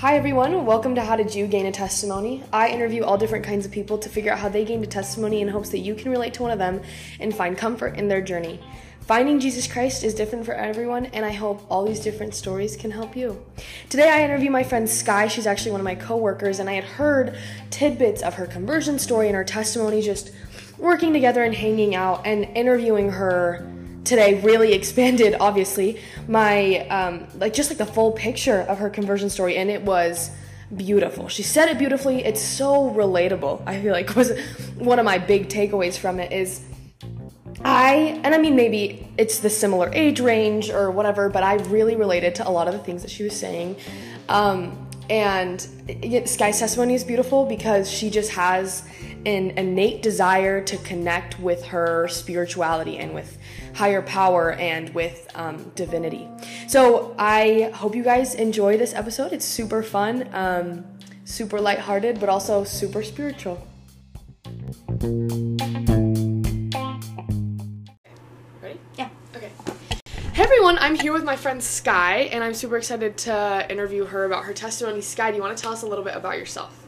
Hi everyone, welcome to How Did You Gain a Testimony? I interview all different kinds of people to figure out how they gained a testimony in hopes that you can relate to one of them and find comfort in their journey. Finding Jesus Christ is different for everyone, and I hope all these different stories can help you. Today I interview my friend Sky. She's actually one of my coworkers, and I had heard tidbits of her conversion story and her testimony, just working together and hanging out, and interviewing her today really expanded, obviously, my the full picture of her conversion story, and it was beautiful. She said it beautifully. It's so relatable. I feel like was one of my big takeaways from it is maybe it's the similar age range or whatever, but I really related to a lot of the things that she was saying. And Sky's testimony is beautiful because she just has an innate desire to connect with her spirituality and with higher power and with divinity. So I hope you guys enjoy this episode. It's super fun, super lighthearted, but also super spiritual. Ready? Yeah. Okay. Hey everyone, I'm here with my friend Sky, and I'm super excited to interview her about her testimony. Sky, do you want to tell us a little bit about yourself?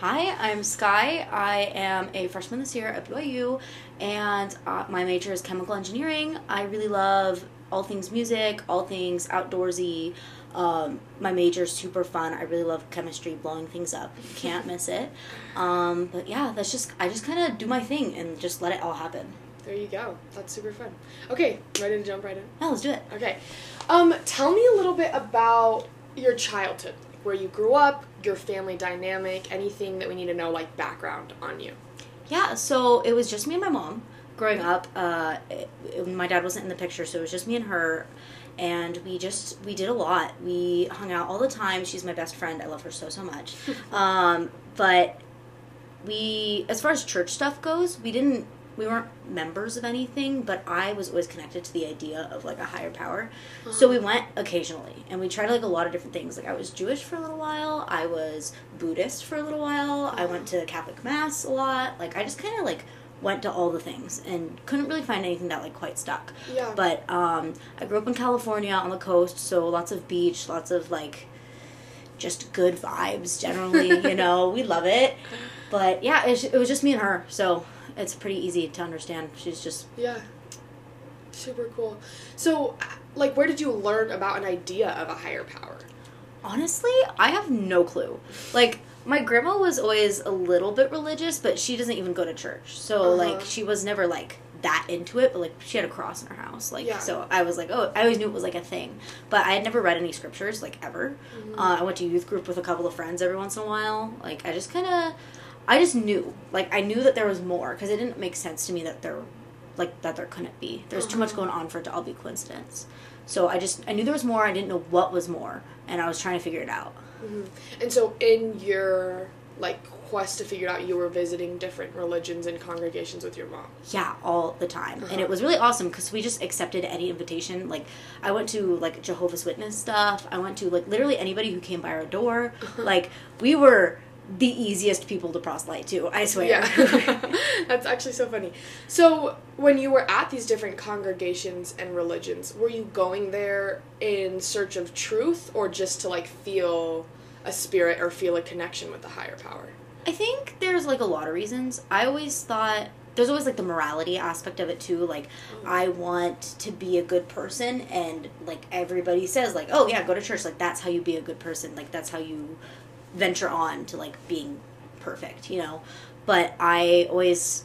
Hi, I'm Sky. I am a freshman this year at BYU, and my major is chemical engineering. I really love all things music, all things outdoorsy. My major is super fun. I really love chemistry, blowing things up. You can't miss it. But yeah, I just kind of do my thing and just let it all happen. There you go. That's super fun. Okay, jump right in. No, let's do it. Okay. Tell me a little bit about your childhood. Where you grew up, your family dynamic, anything that we need to know, like background on you. Yeah, so it was just me and my mom growing up. My dad wasn't in the picture, so it was just me and her, and we did a lot. We hung out all the time. She's my best friend. I love her so much. But we, as far as church stuff goes, we weren't members of anything, but I was always connected to the idea of, like, a higher power. Uh-huh. So we went occasionally, and we tried, like, a lot of different things. Like, I was Jewish for a little while. I was Buddhist for a little while. Uh-huh. I went to Catholic Mass a lot. Like, I just kind of, like, went to all the things and couldn't really find anything that, like, quite stuck. Yeah. But I grew up in California on the coast, so lots of beach, lots of, like, just good vibes generally, you know. We love it. But, yeah, it was just me and her, so... It's pretty easy to understand. She's just... Yeah. Super cool. So, like, where did you learn about an idea of a higher power? Honestly, I have no clue. Like, my grandma was always a little bit religious, but she doesn't even go to church. So, uh-huh. Like, she was never, like, that into it, but, like, she had a cross in her house. Like, yeah. So I was like, oh, I always knew it was, like, a thing. But I had never read any scriptures, like, ever. Mm-hmm. I went to youth group with a couple of friends every once in a while. Like, I just knew. Like, I knew that there was more, because it didn't make sense to me that there couldn't be. There's too much going on for it to all be coincidence. So I knew there was more. I didn't know what was more, and I was trying to figure it out. Mm-hmm. And so in your, like, quest to figure it out, you were visiting different religions and congregations with your mom. Yeah, all the time. Uh-huh. And it was really awesome because we just accepted any invitation. Like, I went to, like, Jehovah's Witness stuff. I went to, like, literally anybody who came by our door. Uh-huh. Like, we were... the easiest people to proselyte to, I swear. Yeah. That's actually so funny. So when you were at these different congregations and religions, were you going there in search of truth or just to, like, feel a spirit or feel a connection with the higher power? I think there's, like, a lot of reasons. I always thought... There's always, like, the morality aspect of it, too. Like, I want to be a good person, and, like, everybody says, like, oh, yeah, go to church. Like, that's how you be a good person. Like, that's how you... venture on to, like, being perfect, you know. But it was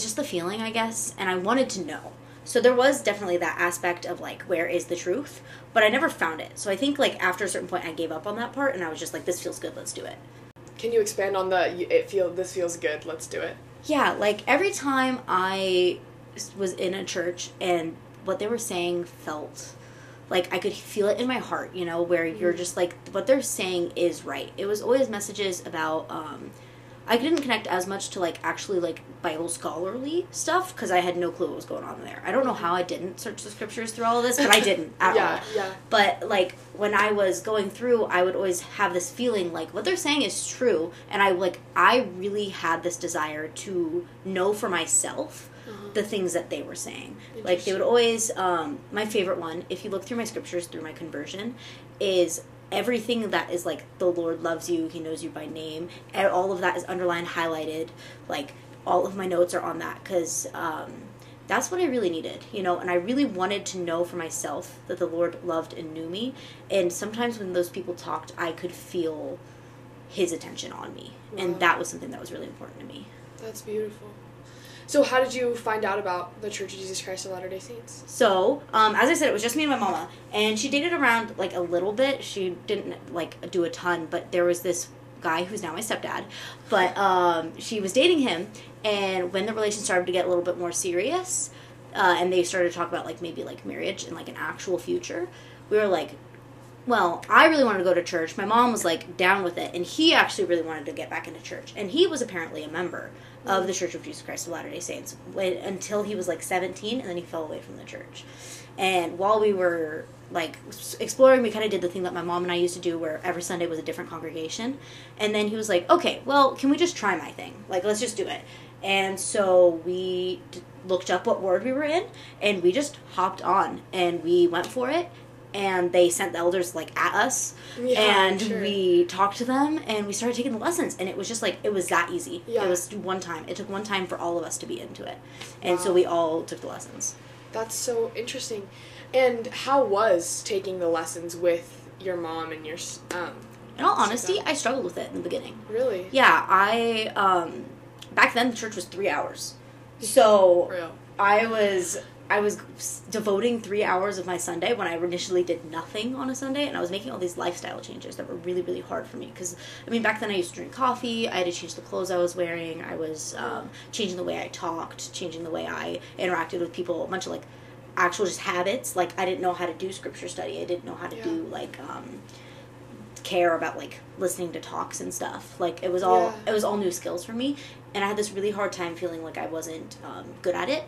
just the feeling, I guess, and I wanted to know. So there was definitely that aspect of, like, where is the truth, but I never found it. So I think, like, after a certain point I gave up on that part, and I was just like, this feels good, let's do it. Can you expand on this feels good, let's do it? Yeah, like, every time I was in a church and what they were saying felt... Like, I could feel it in my heart, you know, where you're just, like, what they're saying is right. It was always messages about, I didn't connect as much to, like, actually, like, Bible scholarly stuff, because I had no clue what was going on there. I don't know how I didn't search the scriptures through all of this, but I didn't at all. Yeah. But, like, when I was going through, I would always have this feeling, like, what they're saying is true, and I really had this desire to know for myself. Uh-huh. the things that they were saying. Like, they would always, my favorite one, if you look through my scriptures, through my conversion, is everything that is like, the Lord loves you, He knows you by name, and all of that is underlined, highlighted, like, all of my notes are on that, because that's what I really needed, you know, and I really wanted to know for myself that the Lord loved and knew me, and sometimes when those people talked, I could feel His attention on me, and that was something that was really important to me. That's beautiful. So how did you find out about the Church of Jesus Christ of Latter-day Saints? So, as I said, it was just me and my mama, and she dated around, like, a little bit. She didn't, like, do a ton, but there was this guy who's now my stepdad, but she was dating him, and when the relation started to get a little bit more serious, and they started to talk about, like, maybe, like, marriage and, like, an actual future, we were like, well, I really wanted to go to church. My mom was, like, down with it, and he actually really wanted to get back into church, and he was apparently a member of the Church of Jesus Christ of Latter-day Saints until he was, like, 17, and then he fell away from the church. And while we were, like, exploring, we kind of did the thing that my mom and I used to do where every Sunday was a different congregation, and then he was like, okay, well, can we just try my thing? Like, let's just do it. And so we looked up what ward we were in, and we just hopped on, and we went for it. And they sent the elders, like, at us, and we talked to them, and we started taking the lessons, and it was just, like, it was that easy. It was one time. It took one time for all of us to be into it, and so we all took the lessons. That's so interesting. And how was taking the lessons with your mom and your in all honesty, I struggled with it in the beginning. Really? Yeah, I, back then the church was 3 hours, so I was devoting 3 hours of my Sunday when I initially did nothing on a Sunday, and I was making all these lifestyle changes that were really, really hard for me, because, I mean, back then I used to drink coffee, I had to change the clothes I was wearing, I was changing the way I talked, changing the way I interacted with people, a bunch of, like, actual just habits. Like, I didn't know how to do scripture study, I didn't know how to do, like, care about, like, listening to talks and stuff. Like, it was all, it was all new skills for me, and I had this really hard time feeling like I wasn't good at it,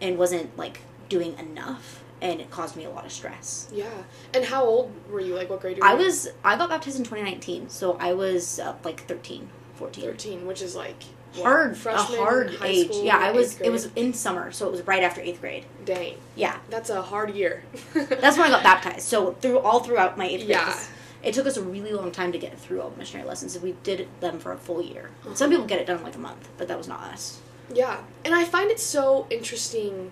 and wasn't, like, doing enough, and it caused me a lot of stress. Yeah. And how old were you? Like, what grade were you in? I got baptized in 2019, so I was, like, 13, 14. 13, which is, like, hard age. Yeah, I was, it was in summer, so it was right after 8th grade. Dang. Yeah. That's a hard year. That's when I got baptized, so throughout my 8th grade. Yeah. It took us a really long time to get through all the missionary lessons. We did them for a full year. Uh-huh. Some people get it done in, like, a month, but that was not us. Yeah, and I find it so interesting,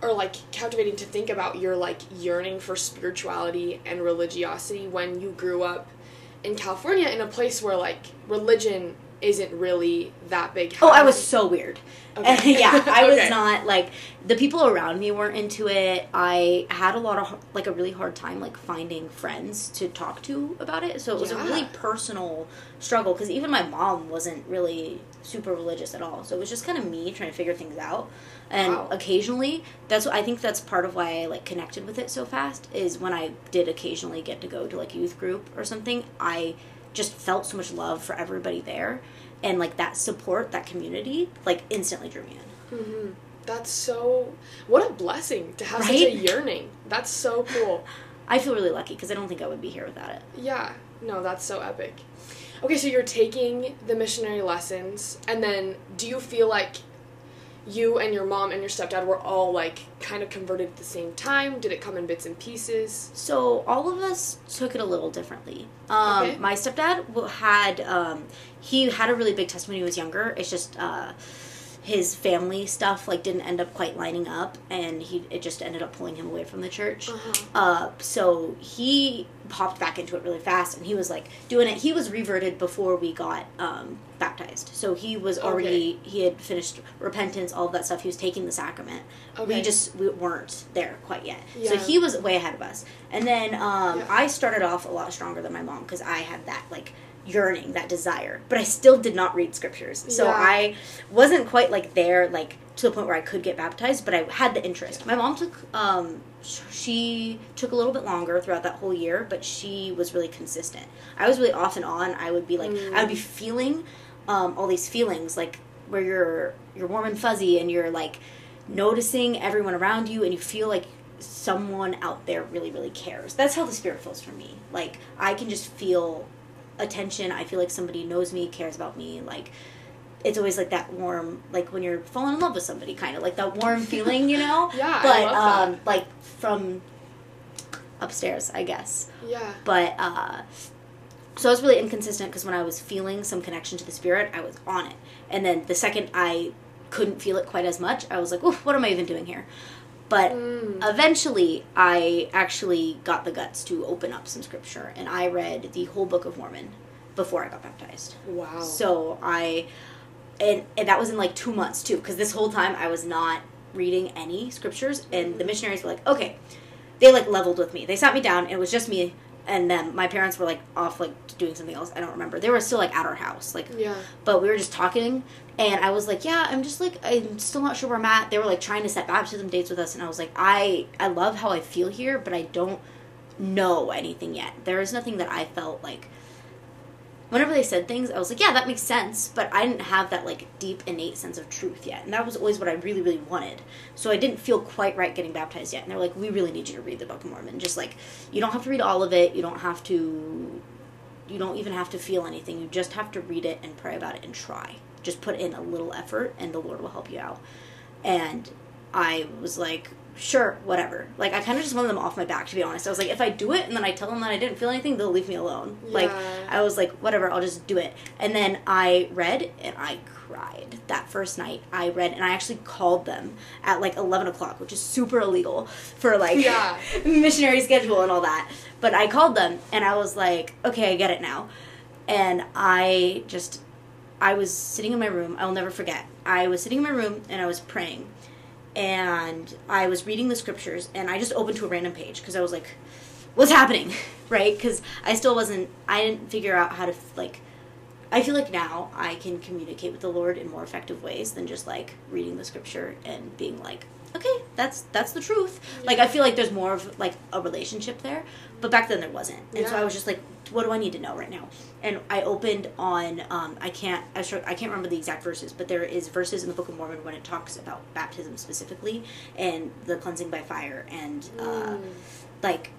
or, like, captivating to think about your, like, yearning for spirituality and religiosity when you grew up in California in a place where, like, religion isn't really that big. I was so weird. Okay. Yeah, I was not, like, the people around me weren't into it. I had a lot of, like, a really hard time, like, finding friends to talk to about it, so it was a really personal struggle, because even my mom wasn't really super religious at all, so it was just kind of me trying to figure things out, and occasionally, I think that's part of why I, like, connected with it so fast, is when I did occasionally get to go to, like, a youth group or something, I just felt so much love for everybody there, and, like, that support, that community, like, instantly drew me in. Mm-hmm. That's so, what a blessing to have such a yearning. That's so cool. I feel really lucky, because I don't think I would be here without it. Yeah. No, that's so epic. Okay, so you're taking the missionary lessons, and then do you feel like you and your mom and your stepdad were all, like, kind of converted at the same time? Did it come in bits and pieces? So all of us took it a little differently. My stepdad had, he had a really big test when he was younger. It's just his family stuff, like, didn't end up quite lining up, and it just ended up pulling him away from the church. So he popped back into it really fast, and he was, like, doing it. He was reverted before we got baptized, so he was already he had finished repentance, all of that stuff. He was taking the sacrament. We weren't there quite yet, so he was way ahead of us. And then I started off a lot stronger than my mom, because I had that, like, yearning, that desire, but I still did not read scriptures, so I wasn't quite, like, there, like, to the point where I could get baptized, but I had the interest. My mom took she took a little bit longer throughout that whole year, but she was really consistent. I was really off and on. I would be like, I would be feeling all these feelings, like, where you're warm and fuzzy, and you're, like, noticing everyone around you, and you feel like someone out there really, really cares. That's how the Spirit feels for me. Like, I can just feel attention. I feel like somebody knows me, cares about me, like, it's always like that warm, like when you're falling in love with somebody, kind of like that warm feeling, you know? Yeah, but I love that. Like from upstairs, I guess. Yeah. But so I was really inconsistent, because when I was feeling some connection to the spirit, I was on it, and then the second I couldn't feel it quite as much, I was like, oh, what am I even doing here? But eventually, I actually got the guts to open up some scripture, and I read the whole Book of Mormon before I got baptized. Wow. So and that was in like 2 months, too, because this whole time I was not reading any scriptures, and the missionaries were like, okay, they like leveled with me. They sat me down, and it was just me and them. My parents were like off like doing something else. I don't remember. They were still like at our house. Like, yeah. But we were just talking. And I was like, yeah, I'm just like, I'm still not sure where I'm at. They were like trying to set baptism dates with us. And I was like, I love how I feel here, but I don't know anything yet. There is nothing that I felt like. Whenever they said things, I was like, yeah, that makes sense. But I didn't have that like deep innate sense of truth yet. And that was always what I really, really wanted. So I didn't feel quite right getting baptized yet. And they're like, we really need you to read the Book of Mormon. Just like, you don't have to read all of it. You don't even have to feel anything. You just have to read it and pray about it and try. Just put in a little effort and the Lord will help you out. And I was like, sure, whatever. Like, I kind of just wanted them off my back, to be honest. I was like, if I do it and then I tell them that I didn't feel anything, they'll leave me alone. Yeah. Like, I was like, whatever, I'll just do it. And then I read and I cried. That first night I read, and I actually called them at like 11 o'clock, which is super illegal for like missionary schedule and all that. But I called them and I was like, okay, I get it now. And I was sitting in my room. I'll never forget. I was sitting in my room, and I was praying. And I was reading the scriptures, and I just opened to a random page, because I was like, what's happening, right? Because I didn't figure out how to, like, I feel like now I can communicate with the Lord in more effective ways than just, like, reading the scripture and being like, okay, that's the truth. Like, I feel like there's more of, like, a relationship there. But back then there wasn't. And so I was just like, what do I need to know right now? And I opened on, I can't remember the exact verses, but there is verses in the Book of Mormon when it talks about baptism specifically and the cleansing by fire and, like,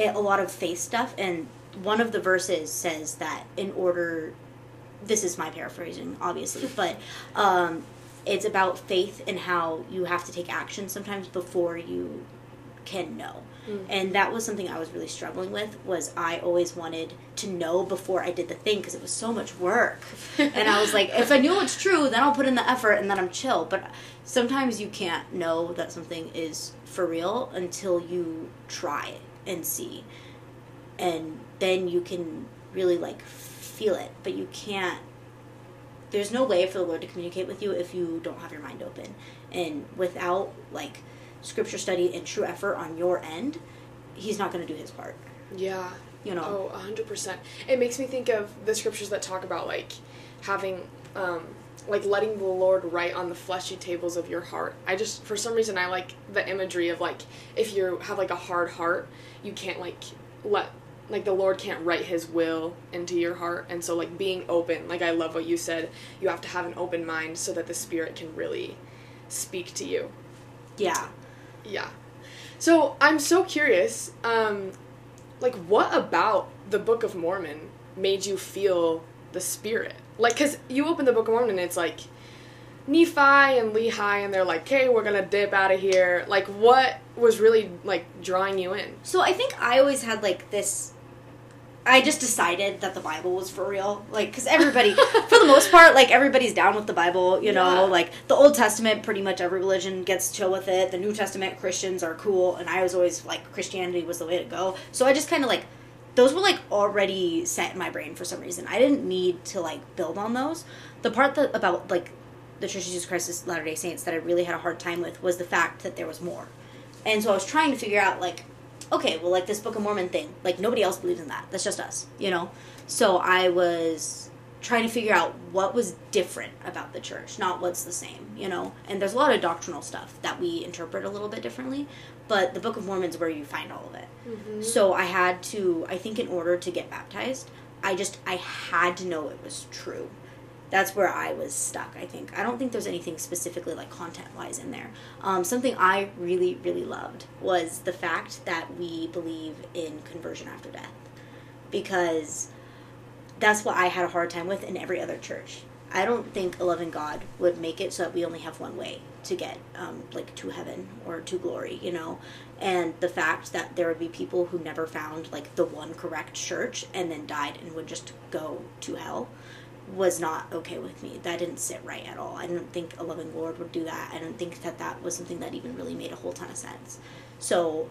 a lot of faith stuff. And one of the verses says that in order, this is my paraphrasing, obviously, but it's about faith and how you have to take action sometimes before you can know. And that was something I was really struggling with, was I always wanted to know before I did the thing, because it was so much work. And I was like, if I knew it's true, then I'll put in the effort and then I'm chill. But sometimes you can't know that something is for real until you try it and see. And then you can really, like, feel it. But you can't. There's no way for the Lord to communicate with you if you don't have your mind open. And without, like, scripture study and true effort on your end, he's not going to do his part. Yeah. You know? Oh, 100%. It makes me think of the scriptures that talk about, like, having, like, letting the Lord write on the fleshy tables of your heart. I just, for some reason, I like the imagery of, like, if you have, like, a hard heart, you can't, like, the Lord can't write his will into your heart. And so, like, being open, like, I love what you said, you have to have an open mind so that the Spirit can really speak to you. Yeah. Yeah. So I'm so curious, like, what about the Book of Mormon made you feel the Spirit? Like, because you open the Book of Mormon and it's like Nephi and Lehi, and they're like, hey, we're going to dip out of here. Like, what was really, like, drawing you in? So I think I always had, like, this, I just decided that the Bible was for real. Like, because everybody, for the most part, like, everybody's down with the Bible, you know? Yeah. Like, the Old Testament, pretty much every religion gets chill with it. The New Testament, Christians are cool. And I was always, like, Christianity was the way to go. So I just kind of, like, those were, like, already set in my brain for some reason. I didn't need to, like, build on those. The part that about, like, the Church of Jesus Christ of Latter-day Saints that I really had a hard time with was the fact that there was more. And so I was trying to figure out, like, okay, well, like, this Book of Mormon thing, like, nobody else believes in that. That's just us, you know? So I was trying to figure out what was different about the church, not what's the same, you know? And there's a lot of doctrinal stuff that we interpret a little bit differently, but the Book of Mormon's where you find all of it. Mm-hmm. So I had to, I think in order to get baptized, I had to know it was true. That's where I was stuck, I think. I don't think there's anything specifically, like, content-wise in there. Something I really, really loved was the fact that we believe in conversion after death, because that's what I had a hard time with in every other church. I don't think a loving God would make it so that we only have one way to get like to heaven or to glory, you know. And the fact that there would be people who never found like the one correct church and then died and would just go to hell was not okay with me. That didn't sit right at all. I didn't think a loving Lord would do that. I didn't think that that was something that even really made a whole ton of sense. So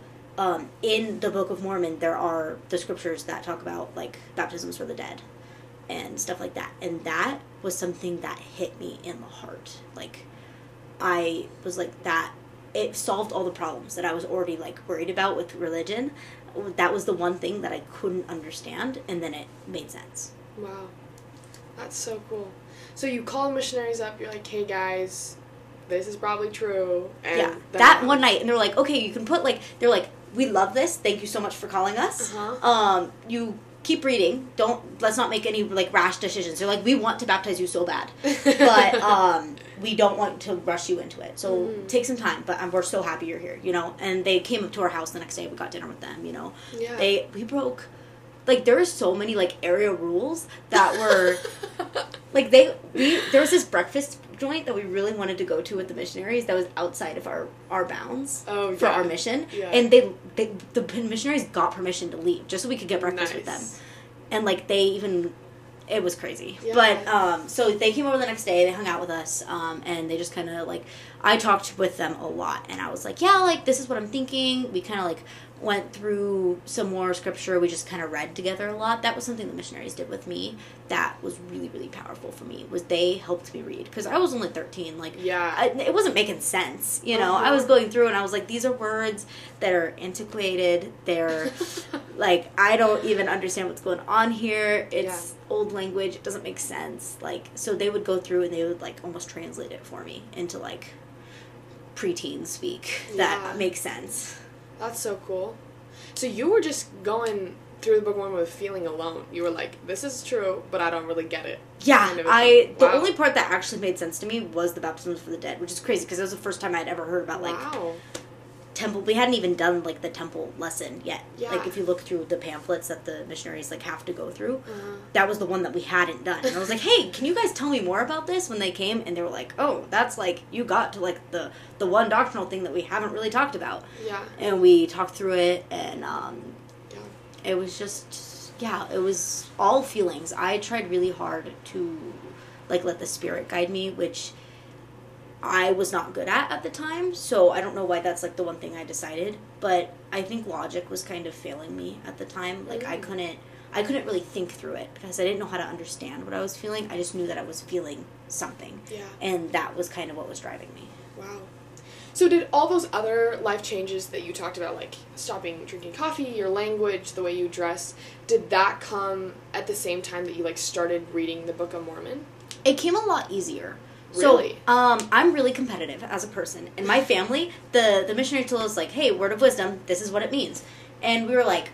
in the Book of Mormon, there are the scriptures that talk about like baptisms for the dead and stuff like that. And that was something that hit me in the heart. Like, I was like, that it solved all the problems that I was already like worried about with religion. That was the one thing that I couldn't understand, and then it made sense. Wow. That's so cool. So you call missionaries up, you're like, hey guys, this is probably true. And yeah, that one night, and they're like, okay, you can put like, they're like, we love this, thank you so much for calling us. Uh-huh. You keep reading, let's not make any like rash decisions. They're like, we want to baptize you so bad, but we don't want to rush you into it, so take some time, but we're so happy you're here, you know. And they came up to our house the next day, we got dinner with them, you know. Yeah. We broke, like, there were so many like area rules that were like, there was this breakfast joint that we really wanted to go to with the missionaries that was outside of our bounds for our mission. Yeah. And the missionaries got permission to leave just so we could get breakfast with them. And like, it was crazy. Yeah. But so they came over the next day, they hung out with us, and they just kind of like, I talked with them a lot, and I was like, yeah, like, this is what I'm thinking. We kind of like went through some more scripture, we just kind of read together a lot. That was something the missionaries did with me that was really, really powerful for me, was they helped me read, because I was only 13, like, yeah, it wasn't making sense, you know. Uh-huh. I was going through and I was like, these are words that are antiquated, they're like, I don't even understand what's going on here, it's old language, it doesn't make sense, like. So they would go through and they would like almost translate it for me into like preteen speak that makes sense. That's so cool. So you were just going through the Book of Mormon with feeling alone. You were like, this is true, but I don't really get it. Yeah, kind of. The only part that actually made sense to me was the baptisms for the dead, which is crazy because that was the first time I'd ever heard about, like, temple. We hadn't even done, like, the temple lesson yet. Yeah. Like, if you look through the pamphlets that the missionaries, like, have to go through, that was the one that we hadn't done. And I was like, hey, can you guys tell me more about this? When they came, and they were like, oh, that's, like, you got to, like, the one doctrinal thing that we haven't really talked about. Yeah. And we talked through it, and it was just, it was all feelings. I tried really hard to, like, let the Spirit guide me, which I was not good at the time, so I don't know why that's, like, the one thing I decided, but I think logic was kind of failing me at the time. Like, I couldn't really think through it, because I didn't know how to understand what I was feeling. I just knew that I was feeling something, and that was kind of what was driving me. Wow. So did all those other life changes that you talked about, like stopping drinking coffee, your language, the way you dress, did that come at the same time that you, like, started reading the Book of Mormon? It came a lot easier. Really? So, I'm really competitive as a person. And my family, the missionary tool is like, hey, Word of Wisdom, this is what it means. And we were like,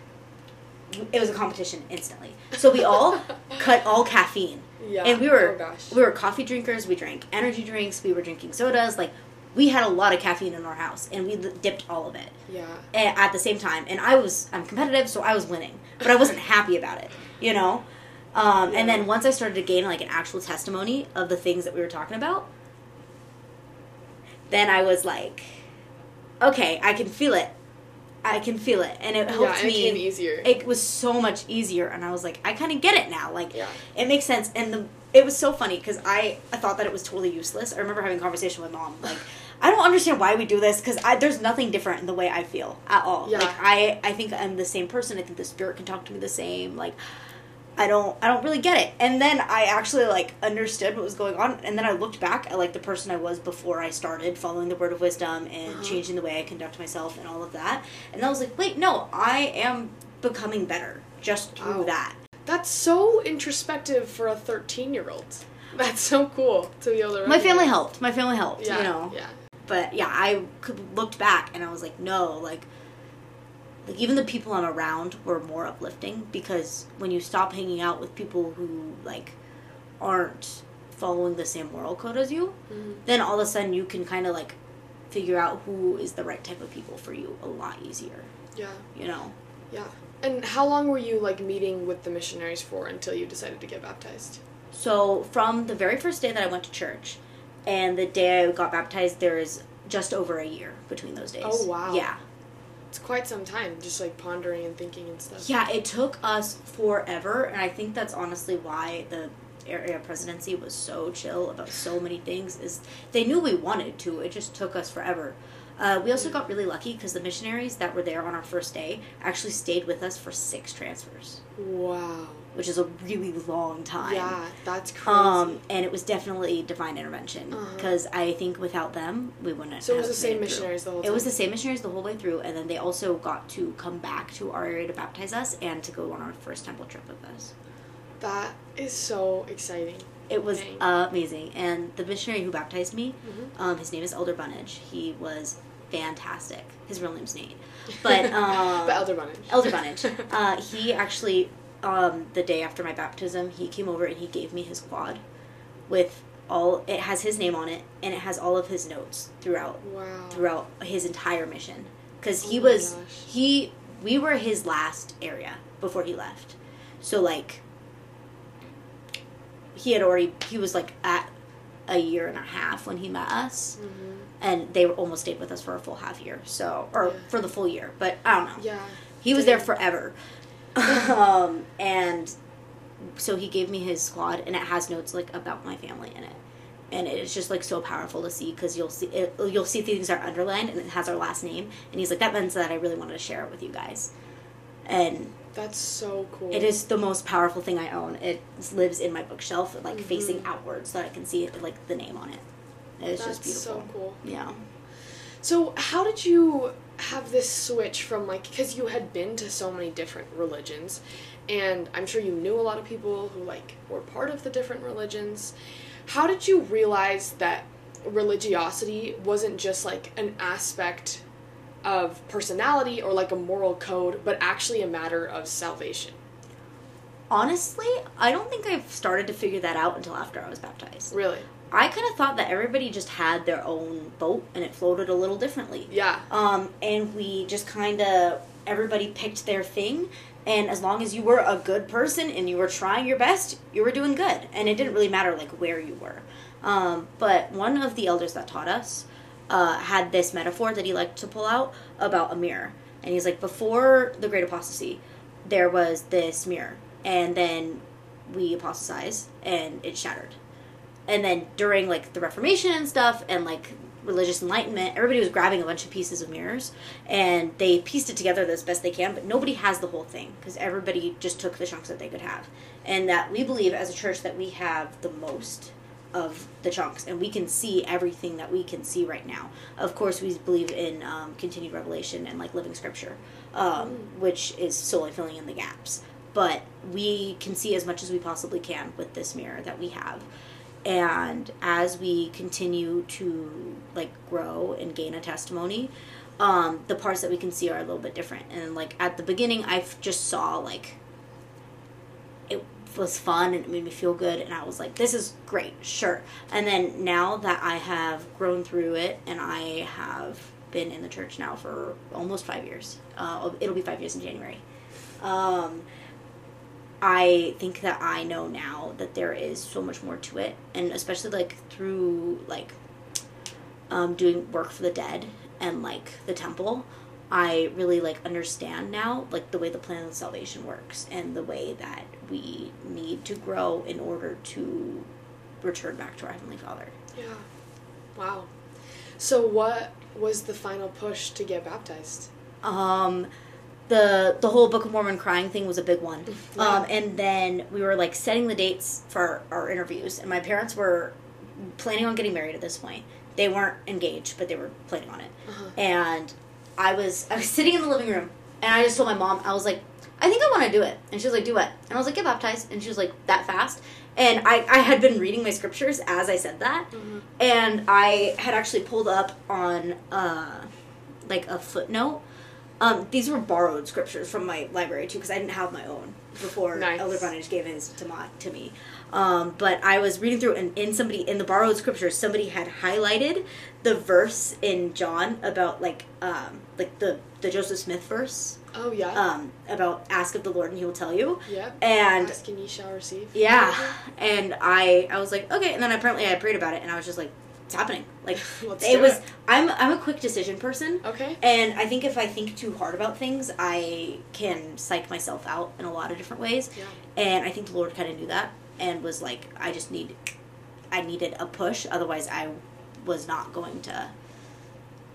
it was a competition instantly. So we all cut all caffeine. Yeah. And we were coffee drinkers. We drank energy drinks. We were drinking sodas. Like, we had a lot of caffeine in our house, and we dipped all of it. Yeah. At the same time. And I'm competitive, so I was winning. But I wasn't happy about it, you know? And then once I started to gain, like, an actual testimony of the things that we were talking about, then I was like, okay, I can feel it. And it helped me. Yeah, it came easier. It was so much easier. And I was like, I kind of get it now. Like, it makes sense. And it was so funny because I thought that it was totally useless. I remember having a conversation with Mom, like, I don't understand why we do this, because there's nothing different in the way I feel at all. Yeah. Like, I think I'm the same person. I think the Spirit can talk to me the same. Like, I don't really get it. And then I actually, like, understood what was going on, and then I looked back at, like, the person I was before I started following the Word of Wisdom and changing the way I conduct myself and all of that, and I was like, wait, no, I am becoming better just through that. That's so introspective for a 13-year-old. That's so cool to be able to. My family helped, you know. Yeah. But, yeah, I looked back, and I was like, no, like, even the people I'm around were more uplifting, because when you stop hanging out with people who, like, aren't following the same moral code as you, then all of a sudden you can kind of, like, figure out who is the right type of people for you a lot easier. Yeah. You know? Yeah. And how long were you, like, meeting with the missionaries for until you decided to get baptized? So from the very first day that I went to church and the day I got baptized, there is just over a year between those days. Oh, wow. Yeah. It's quite some time, just like pondering and thinking and stuff. Yeah, it took us forever, and I think that's honestly why the area presidency was so chill about so many things, is they knew we wanted to, it just took us forever. We also got really lucky because the missionaries that were there on our first day actually stayed with us for 6 transfers. Wow. Which is a really long time. Yeah, that's crazy. And it was definitely divine intervention because I think without them, we wouldn't have made it through. So it was the same missionaries the whole time? It was the same missionaries the whole way through, and then they also got to come back to our area to baptize us and to go on our first temple trip with us. That is so exciting. It was amazing. And the missionary who baptized me, his name is Elder Bunnage. He was fantastic. His real name's Nate. But Elder Bunnage. Elder Bunnage. He actually, the day after my baptism, he came over and he gave me his quad with all, it has his name on it, and it has all of his notes throughout, throughout his entire mission. Because he was, we were his last area before he left. So like, he was like at a year and a half when he met us, and they almost stayed with us for a full half year, so, or for the full year, but I don't know. Yeah. He was there forever. And so he gave me his squad, and it has notes like about my family in it. And it's just like so powerful to see, because you'll see things are underlined and it has our last name, and he's like, that meant that I really wanted to share it with you guys. And that's so cool. It is the most powerful thing I own. It lives in my bookshelf, like facing outward, so that I can see it, like the name on it. It's just beautiful. That's so cool. Yeah. So how did you have this switch from, like, because you had been to so many different religions, and I'm sure you knew a lot of people who like were part of the different religions. How did you realize that religiosity wasn't just like an aspect of personality or like a moral code, but actually a matter of salvation? Honestly, I don't think I've started to figure that out until after I was baptized. Really? I kind of thought that everybody just had their own boat and it floated a little differently. Yeah. And we just kind of, everybody picked their thing, and as long as you were a good person and you were trying your best, you were doing good, and it didn't really matter like where you were. But one of the elders that taught us had this metaphor that he liked to pull out about a mirror. And he's like, before the Great Apostasy, there was this mirror. And then we apostatized, and it shattered. And then during, like, the Reformation and stuff, and, like, religious enlightenment, everybody was grabbing a bunch of pieces of mirrors, and they pieced it together as best they can, but nobody has the whole thing, because everybody just took the chunks that they could have. And that we believe, as a church, that we have the most of the chunks, and we can see everything that we can see right now. Of course, we believe in continued revelation and like living scripture, which is solely filling in the gaps, but we can see as much as we possibly can with this mirror that we have. And as we continue to like grow and gain a testimony, the parts that we can see are a little bit different. And like at the beginning, I just saw like it was fun and it made me feel good, and I was like, this is great, sure. And then now that I have grown through it, and I have been in the church now for almost 5 years, it'll be 5 years in January, I think that I know now that there is so much more to it, and especially like through like doing work for the dead and like the temple, I really, like, understand now, like, the way the plan of salvation works and the way that we need to grow in order to return back to our Heavenly Father. Yeah. Wow. So what was the final push to get baptized? The whole Book of Mormon crying thing was a big one. Yeah. And then we were, like, setting the dates for our interviews, and my parents were planning on getting married at this point. They weren't engaged, but they were planning on it. And I was sitting in the living room, and I just told my mom, I was like, I think I want to do it. And she was like, do what? And I was like, get baptized. And she was like, that fast? And I had been reading my scriptures as I said that, and I had actually pulled up on, like, a footnote These were borrowed scriptures from my library, too, because I didn't have my own before Elder Brundage gave his to me. But I was reading through, and in the borrowed scriptures, somebody had highlighted the verse in John about, like the Joseph Smith verse. Oh, yeah. About ask of the Lord and he will tell you. Yeah. And ask and ye shall receive. Yeah. And I was like, okay. And then apparently I prayed about it, and I was just like, it's happening. Like, it was. I'm a quick decision person. Okay. And I think if I think too hard about things, I can psych myself out in a lot of different ways. Yeah. And I think the Lord kind of knew that and was like, I needed a push. Otherwise I was not going to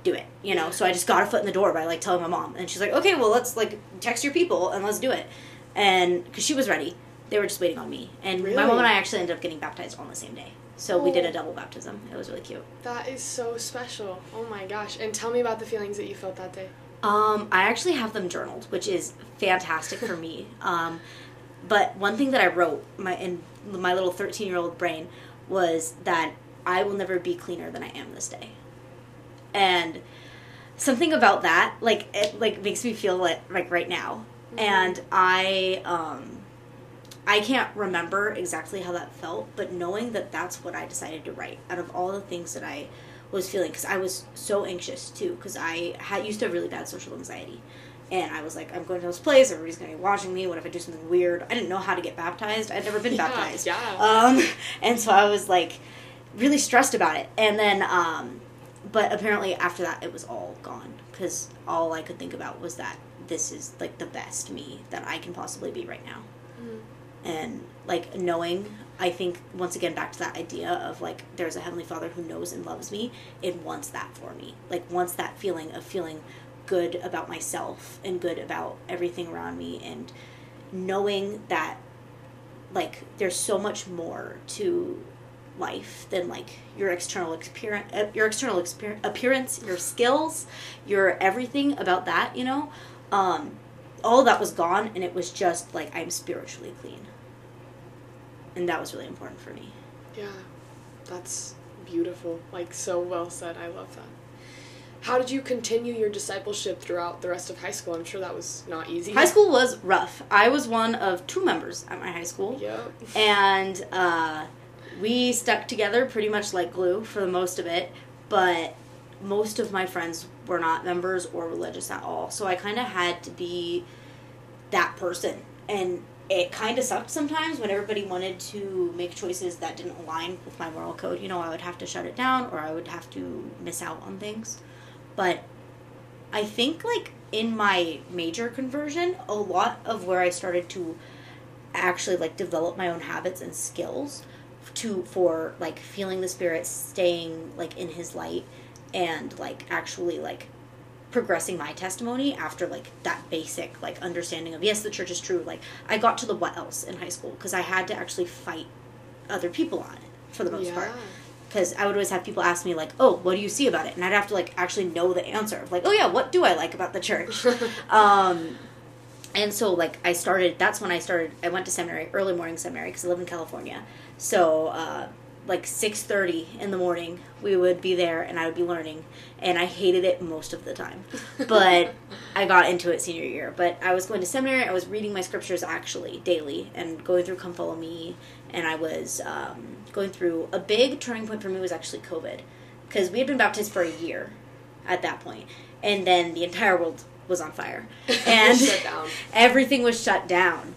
do it, you know? So I just got a foot in the door by telling my mom, and she's like, okay, well, let's text your people and let's do it. And cause she was ready. They were just waiting on me. And really? My mom and I actually ended up getting baptized on the same day. So we did a double baptism. It was really cute. That is so special. Oh my gosh. And tell me about the feelings that you felt that day. I actually have them journaled, which is fantastic for me. But one thing that I wrote in my little 13-year-old brain was that I will never be cleaner than I am this day. And something about that, it makes me feel like right now. Mm-hmm. And I can't remember exactly how that felt, but knowing that that's what I decided to write out of all the things that I was feeling, because I was so anxious too, because I used to have really bad social anxiety, and I was like, I'm going to this place, everybody's going to be watching me, what if I do something weird? I didn't know how to get baptized. I'd never been baptized. Yeah. And so I was really stressed about it, and then but apparently after that it was all gone, because all I could think about was that this is the best me that I can possibly be right now. Mm-hmm. And, knowing, I think, once again, back to that idea of, there's a Heavenly Father who knows and loves me and wants that for me. Wants that feeling of feeling good about myself and good about everything around me, and knowing that, there's so much more to life than, your external appearance, your skills, your everything about that, you know? All of that was gone, and it was just, I'm spiritually clean. And that was really important for me. Yeah. That's beautiful. So well said. I love that. How did you continue your discipleship throughout the rest of high school? I'm sure that was not easy. High school was rough. I was one of two members at my high school. Yep. And we stuck together pretty much like glue for the most of it. But most of my friends were not members or religious at all. So I kind of had to be that person. And it kind of sucked sometimes when everybody wanted to make choices that didn't align with my moral code. You know, I would have to shut it down, or I would have to miss out on things. But I think, in my major conversion, a lot of where I started to actually, develop my own habits and skills for feeling the Spirit, staying, in His light, and actually progressing my testimony after that basic understanding of, yes, the church is true. I got to the what else in high school, because I had to actually fight other people on it for the most part, because I would always have people ask me oh, what do you see about it, and I'd have to actually know the answer of oh yeah, what do I like about the church? And so I went to seminary, early morning seminary, because I live in California, so 6:30 in the morning we would be there, and I would be learning, and I hated it most of the time, but I got into it senior year. But I was going to seminary, I was reading my scriptures actually daily and going through Come Follow Me, and I was going through a big turning point for me was actually COVID, because we had been baptized for a year at that point, and then the entire world was on fire and everything was shut down,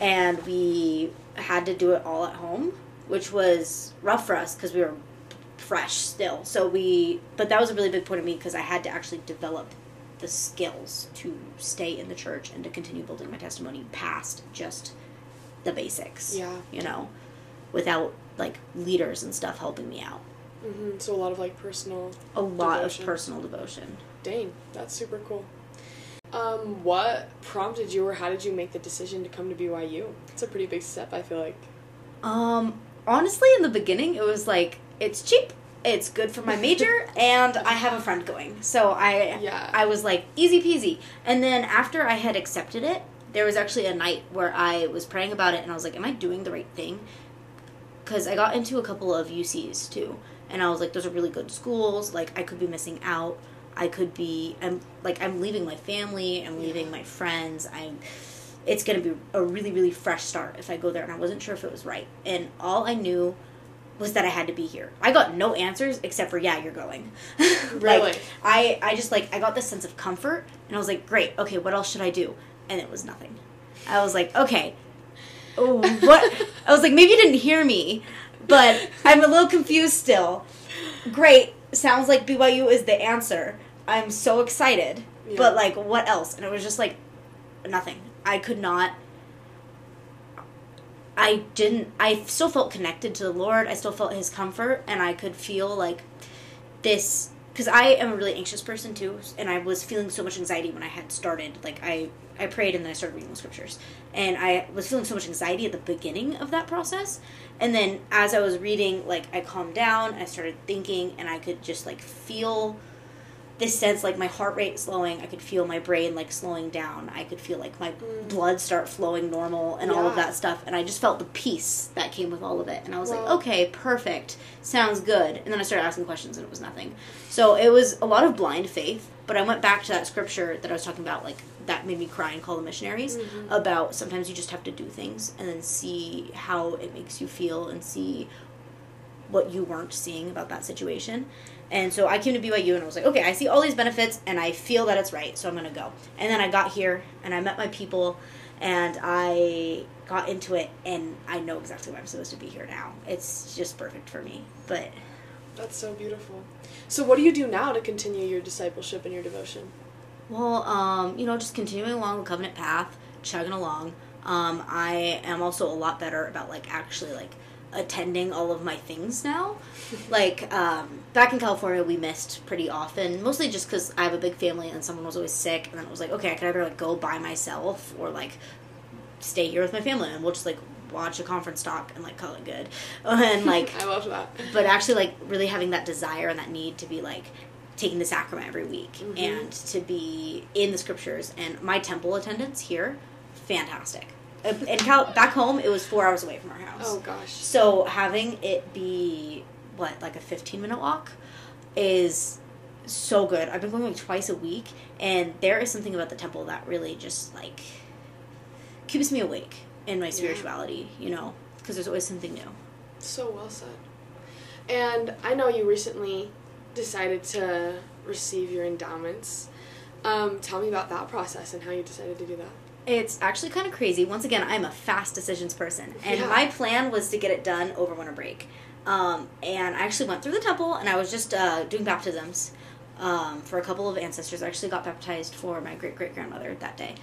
and we had to do it all at home, which was rough for us because we were fresh still. But that was a really big point of me, because I had to actually develop the skills to stay in the church and to continue building my testimony past just the basics. Yeah. You know, without leaders and stuff helping me out. Mm-hmm. So a lot of personal devotion. Dang, that's super cool. What prompted you, or how did you make the decision to come to BYU? It's a pretty big step, I feel like. Honestly, in the beginning, it was it's cheap, it's good for my major, and I have a friend going. So I was easy peasy. And then after I had accepted it, there was actually a night where I was praying about it, and I was am I doing the right thing? Because I got into a couple of UCs, too. And I was those are really good schools, I could be missing out. I could be, I'm leaving my family, I'm leaving my friends, it's going to be a really, really fresh start if I go there, and I wasn't sure if it was right. And all I knew was that I had to be here. I got no answers except for, yeah, you're going. Really? I got this sense of comfort, and I was like, great, okay, what else should I do? And it was nothing. I was like, okay, what? I was like, maybe you didn't hear me, but I'm a little confused still. Great, sounds like BYU is the answer. I'm so excited, but, what else? And it was just, nothing. I still felt connected to the Lord. I still felt His comfort, and I could feel this, because I am a really anxious person too, and I was feeling so much anxiety when I had started. I prayed and then I started reading the scriptures, and I was feeling so much anxiety at the beginning of that process. And then as I was reading, I calmed down, I started thinking, and I could just feel this sense, my heart rate slowing. I could feel my brain, slowing down. I could feel, my blood start flowing normal and all of that stuff. And I just felt the peace that came with all of it. And I was okay, perfect. Sounds good. And then I started asking questions, and it was nothing. So it was a lot of blind faith. But I went back to that scripture that I was talking about, that made me cry and call the missionaries, about sometimes you just have to do things and then see how it makes you feel and see what you weren't seeing about that situation. And so I came to BYU, and I was like, okay, I see all these benefits, and I feel that it's right, so I'm going to go. And then I got here, and I met my people, and I got into it, and I know exactly why I'm supposed to be here now. It's just perfect for me. But that's so beautiful. So what do you do now to continue your discipleship and your devotion? Well, just continuing along the covenant path, chugging along. I am also a lot better about, actually, attending all of my things now. Back in California, we missed pretty often, mostly just because I have a big family and someone was always sick, and then it was okay, I could either go by myself or stay here with my family, and we'll just watch a conference talk and call it good. And I love that. But actually really having that desire and that need to be taking the sacrament every week, and to be in the scriptures. And my temple attendance here, fantastic. And back home, it was 4 hours away from our house. Oh, gosh. So having it be, a 15-minute walk is so good. I've been going twice a week, and there is something about the temple that really just, keeps me awake in my spirituality, because there's always something new. So well said. And I know you recently decided to receive your endowments. Tell me about that process and how you decided to do that. It's actually kind of crazy. Once again, I'm a fast decisions person. And my plan was to get it done over winter break. And I actually went through the temple, and I was just doing baptisms for a couple of ancestors. I actually got baptized for my great-great-grandmother that day.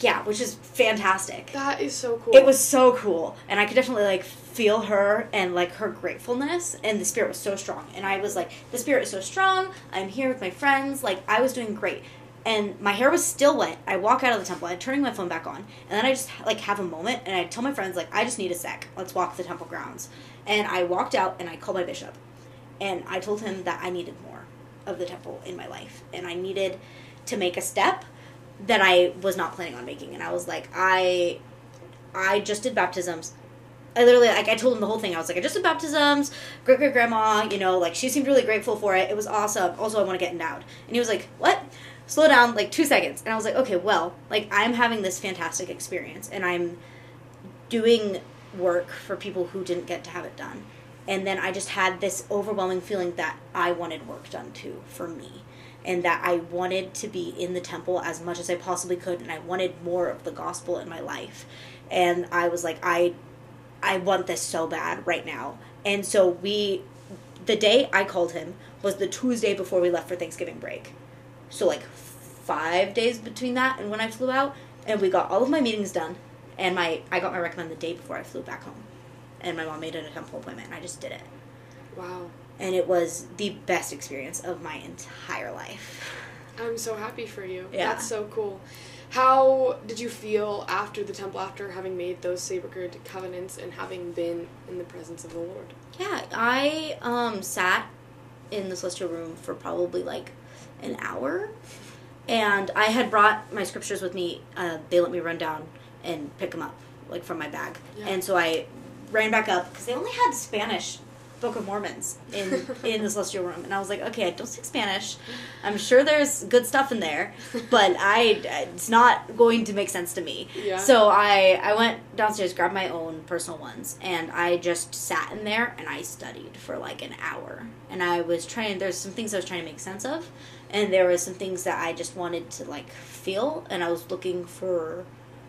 Yeah, which is fantastic. That is so cool. It was so cool. And I could definitely, feel her and, her gratefulness. And the spirit was so strong. And I was like, the spirit is so strong. I'm here with my friends. I was doing great. And my hair was still wet. I walk out of the temple. I'm turning my phone back on. And then I just, have a moment. And I tell my friends, I just need a sec. Let's walk the temple grounds. And I walked out, and I called my bishop. And I told him that I needed more of the temple in my life. And I needed to make a step that I was not planning on making. And I was like, I just did baptisms. I literally, I told him the whole thing. I was like, I just did baptisms. Great-great-grandma, she seemed really grateful for it. It was awesome. Also, I want to get endowed. And he was like, what? Slow down, 2 seconds. And I was like, okay, well, I'm having this fantastic experience, and I'm doing work for people who didn't get to have it done. And then I just had this overwhelming feeling that I wanted work done, too, for me, and that I wanted to be in the temple as much as I possibly could, and I wanted more of the gospel in my life. And I was like, I want this so bad right now. And so the day I called him was the Tuesday before we left for Thanksgiving break. So 5 days between that and when I flew out, and we got all of my meetings done, and I got my recommend the day before I flew back home, and my mom made an temple appointment, and I just did it. Wow. And it was the best experience of my entire life. I'm so happy for you. Yeah. That's so cool. How did you feel after the temple, after having made those sacred covenants and having been in the presence of the Lord? Yeah, I sat in the celestial room for probably an hour, and I had brought my scriptures with me. They let me run down and pick them up from my bag, and so I ran back up because they only had Spanish Book of Mormons in the celestial room. And I was like, okay, I don't speak Spanish. I'm sure there's good stuff in there, but it's not going to make sense to me. Yeah. So I went downstairs, grabbed my own personal ones, and I just sat in there and I studied for like an hour. And I was trying, there's some things I was trying to make sense of, and there were some things that I just wanted to like feel, and I was looking for...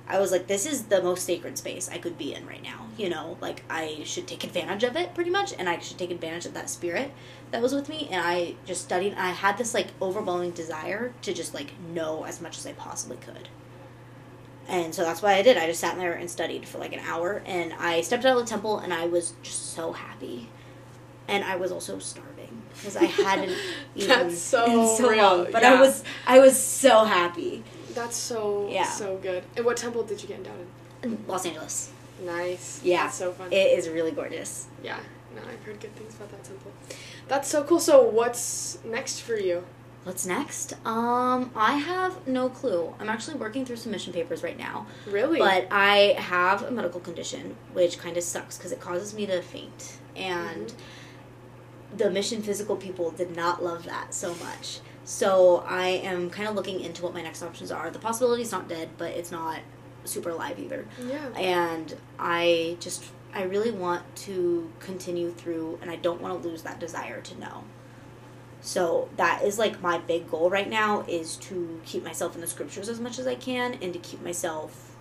I was like, this is the most sacred space I could be in right now, you know? Like, I should take advantage of it, pretty much, and I should take advantage of that spirit that was with me, and I just studied, and I had this, like, overwhelming desire to just, like, know as much as I possibly could. And so that's what I did. I just sat there and studied for, like, an hour, and I stepped out of the temple, and I was just so happy. And I was also starving, because I hadn't eaten in so long. But yeah. I was so happy. That's so good. And what temple did you get endowed in? Los Angeles. Nice. Yeah. That's so fun. It is really gorgeous. Yeah. No, I've heard good things about that temple. That's so cool. So what's next for you? What's next? I have no clue. I'm actually working through submission papers right now. Really? But I have a medical condition, which kind of sucks because it causes me to faint. And the mission physical people did not love that so much. So I am kind of looking into what my next options are. The possibility is not dead, but it's not super alive either. Yeah. And I really want to continue through, and I don't want to lose that desire to know. So that is like my big goal right now, is to keep myself in the scriptures as much as I can and to keep myself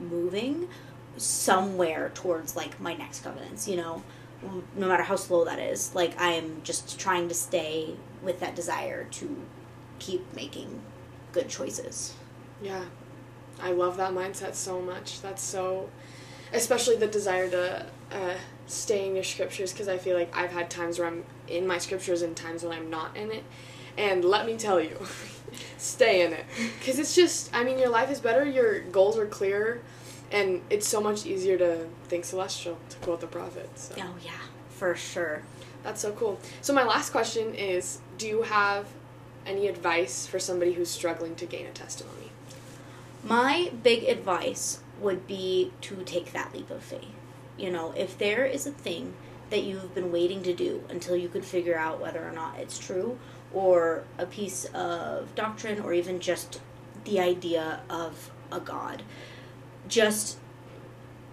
moving somewhere towards like my next covenants, you know, no matter how slow that is. Like, I am just trying to stay with that desire to keep making good choices. Yeah. I love that mindset so much. That's so... Especially the desire to stay in your scriptures, because I feel like I've had times where I'm in my scriptures and times when I'm not in it. And let me tell you, stay in it. Because it's just... I mean, your life is better, your goals are clearer, and it's so much easier to think celestial, to quote the prophet. So. Oh, yeah. For sure. That's so cool. So my last question is, do you have any advice for somebody who's struggling to gain a testimony? My big advice would be to take that leap of faith. You know, if there is a thing that you've been waiting to do until you could figure out whether or not it's true, or a piece of doctrine, or even just the idea of a God, just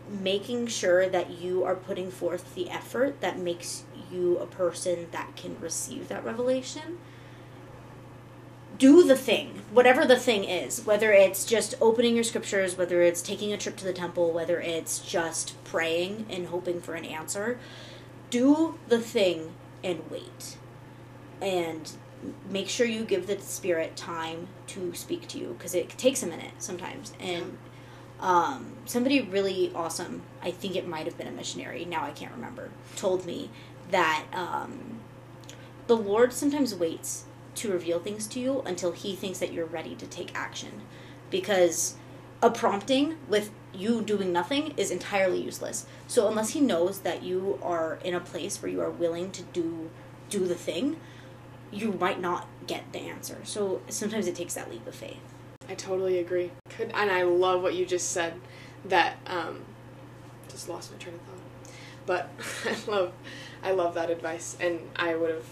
making sure that you are putting forth the effort that makes you a person that can receive that revelation. Do the thing, whatever the thing is, whether it's just opening your scriptures, whether it's taking a trip to the temple, whether it's just praying and hoping for an answer. Do the thing and wait. And make sure you give the Spirit time to speak to you, because it takes a minute sometimes. And somebody really awesome, I think it might have been a missionary, now I can't remember, told me that the Lord sometimes waits to reveal things to you until he thinks that you're ready to take action, because a prompting with you doing nothing is entirely useless. So unless he knows that you are in a place where you are willing to do the thing, you might not get the answer. So sometimes it takes that leap of faith. I totally agree. And I love what you just said, that just lost my train of thought. But I love that advice, and I would have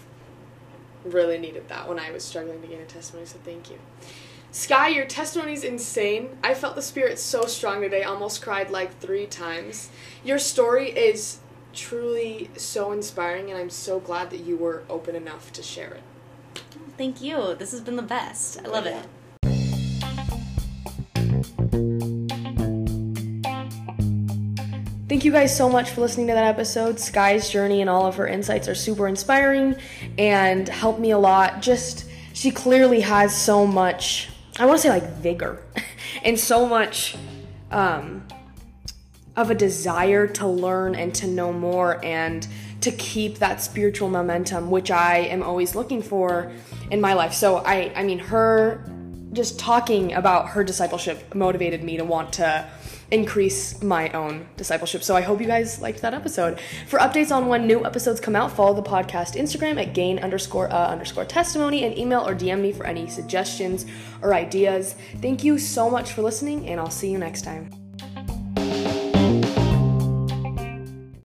really needed that when I was struggling to gain a testimony, so thank you. Sky, your testimony's insane. I felt the Spirit so strong today, almost cried like 3 times. Your story is truly so inspiring, and I'm so glad that you were open enough to share it. Thank you. This has been the best. I love it. Thank you guys so much for listening to that episode. Sky's journey and all of her insights are super inspiring and helped me a lot. Just, she clearly has so much, I want to say like vigor, and so much of a desire to learn and to know more and to keep that spiritual momentum, which I am always looking for in my life. So I mean, her just talking about her discipleship motivated me to want to increase my own discipleship. So I hope you guys liked that episode. For updates on when new episodes come out, follow the podcast Instagram at gain_testimony, and email or DM me for any suggestions or ideas. Thank you so much for listening, and I'll see you next time.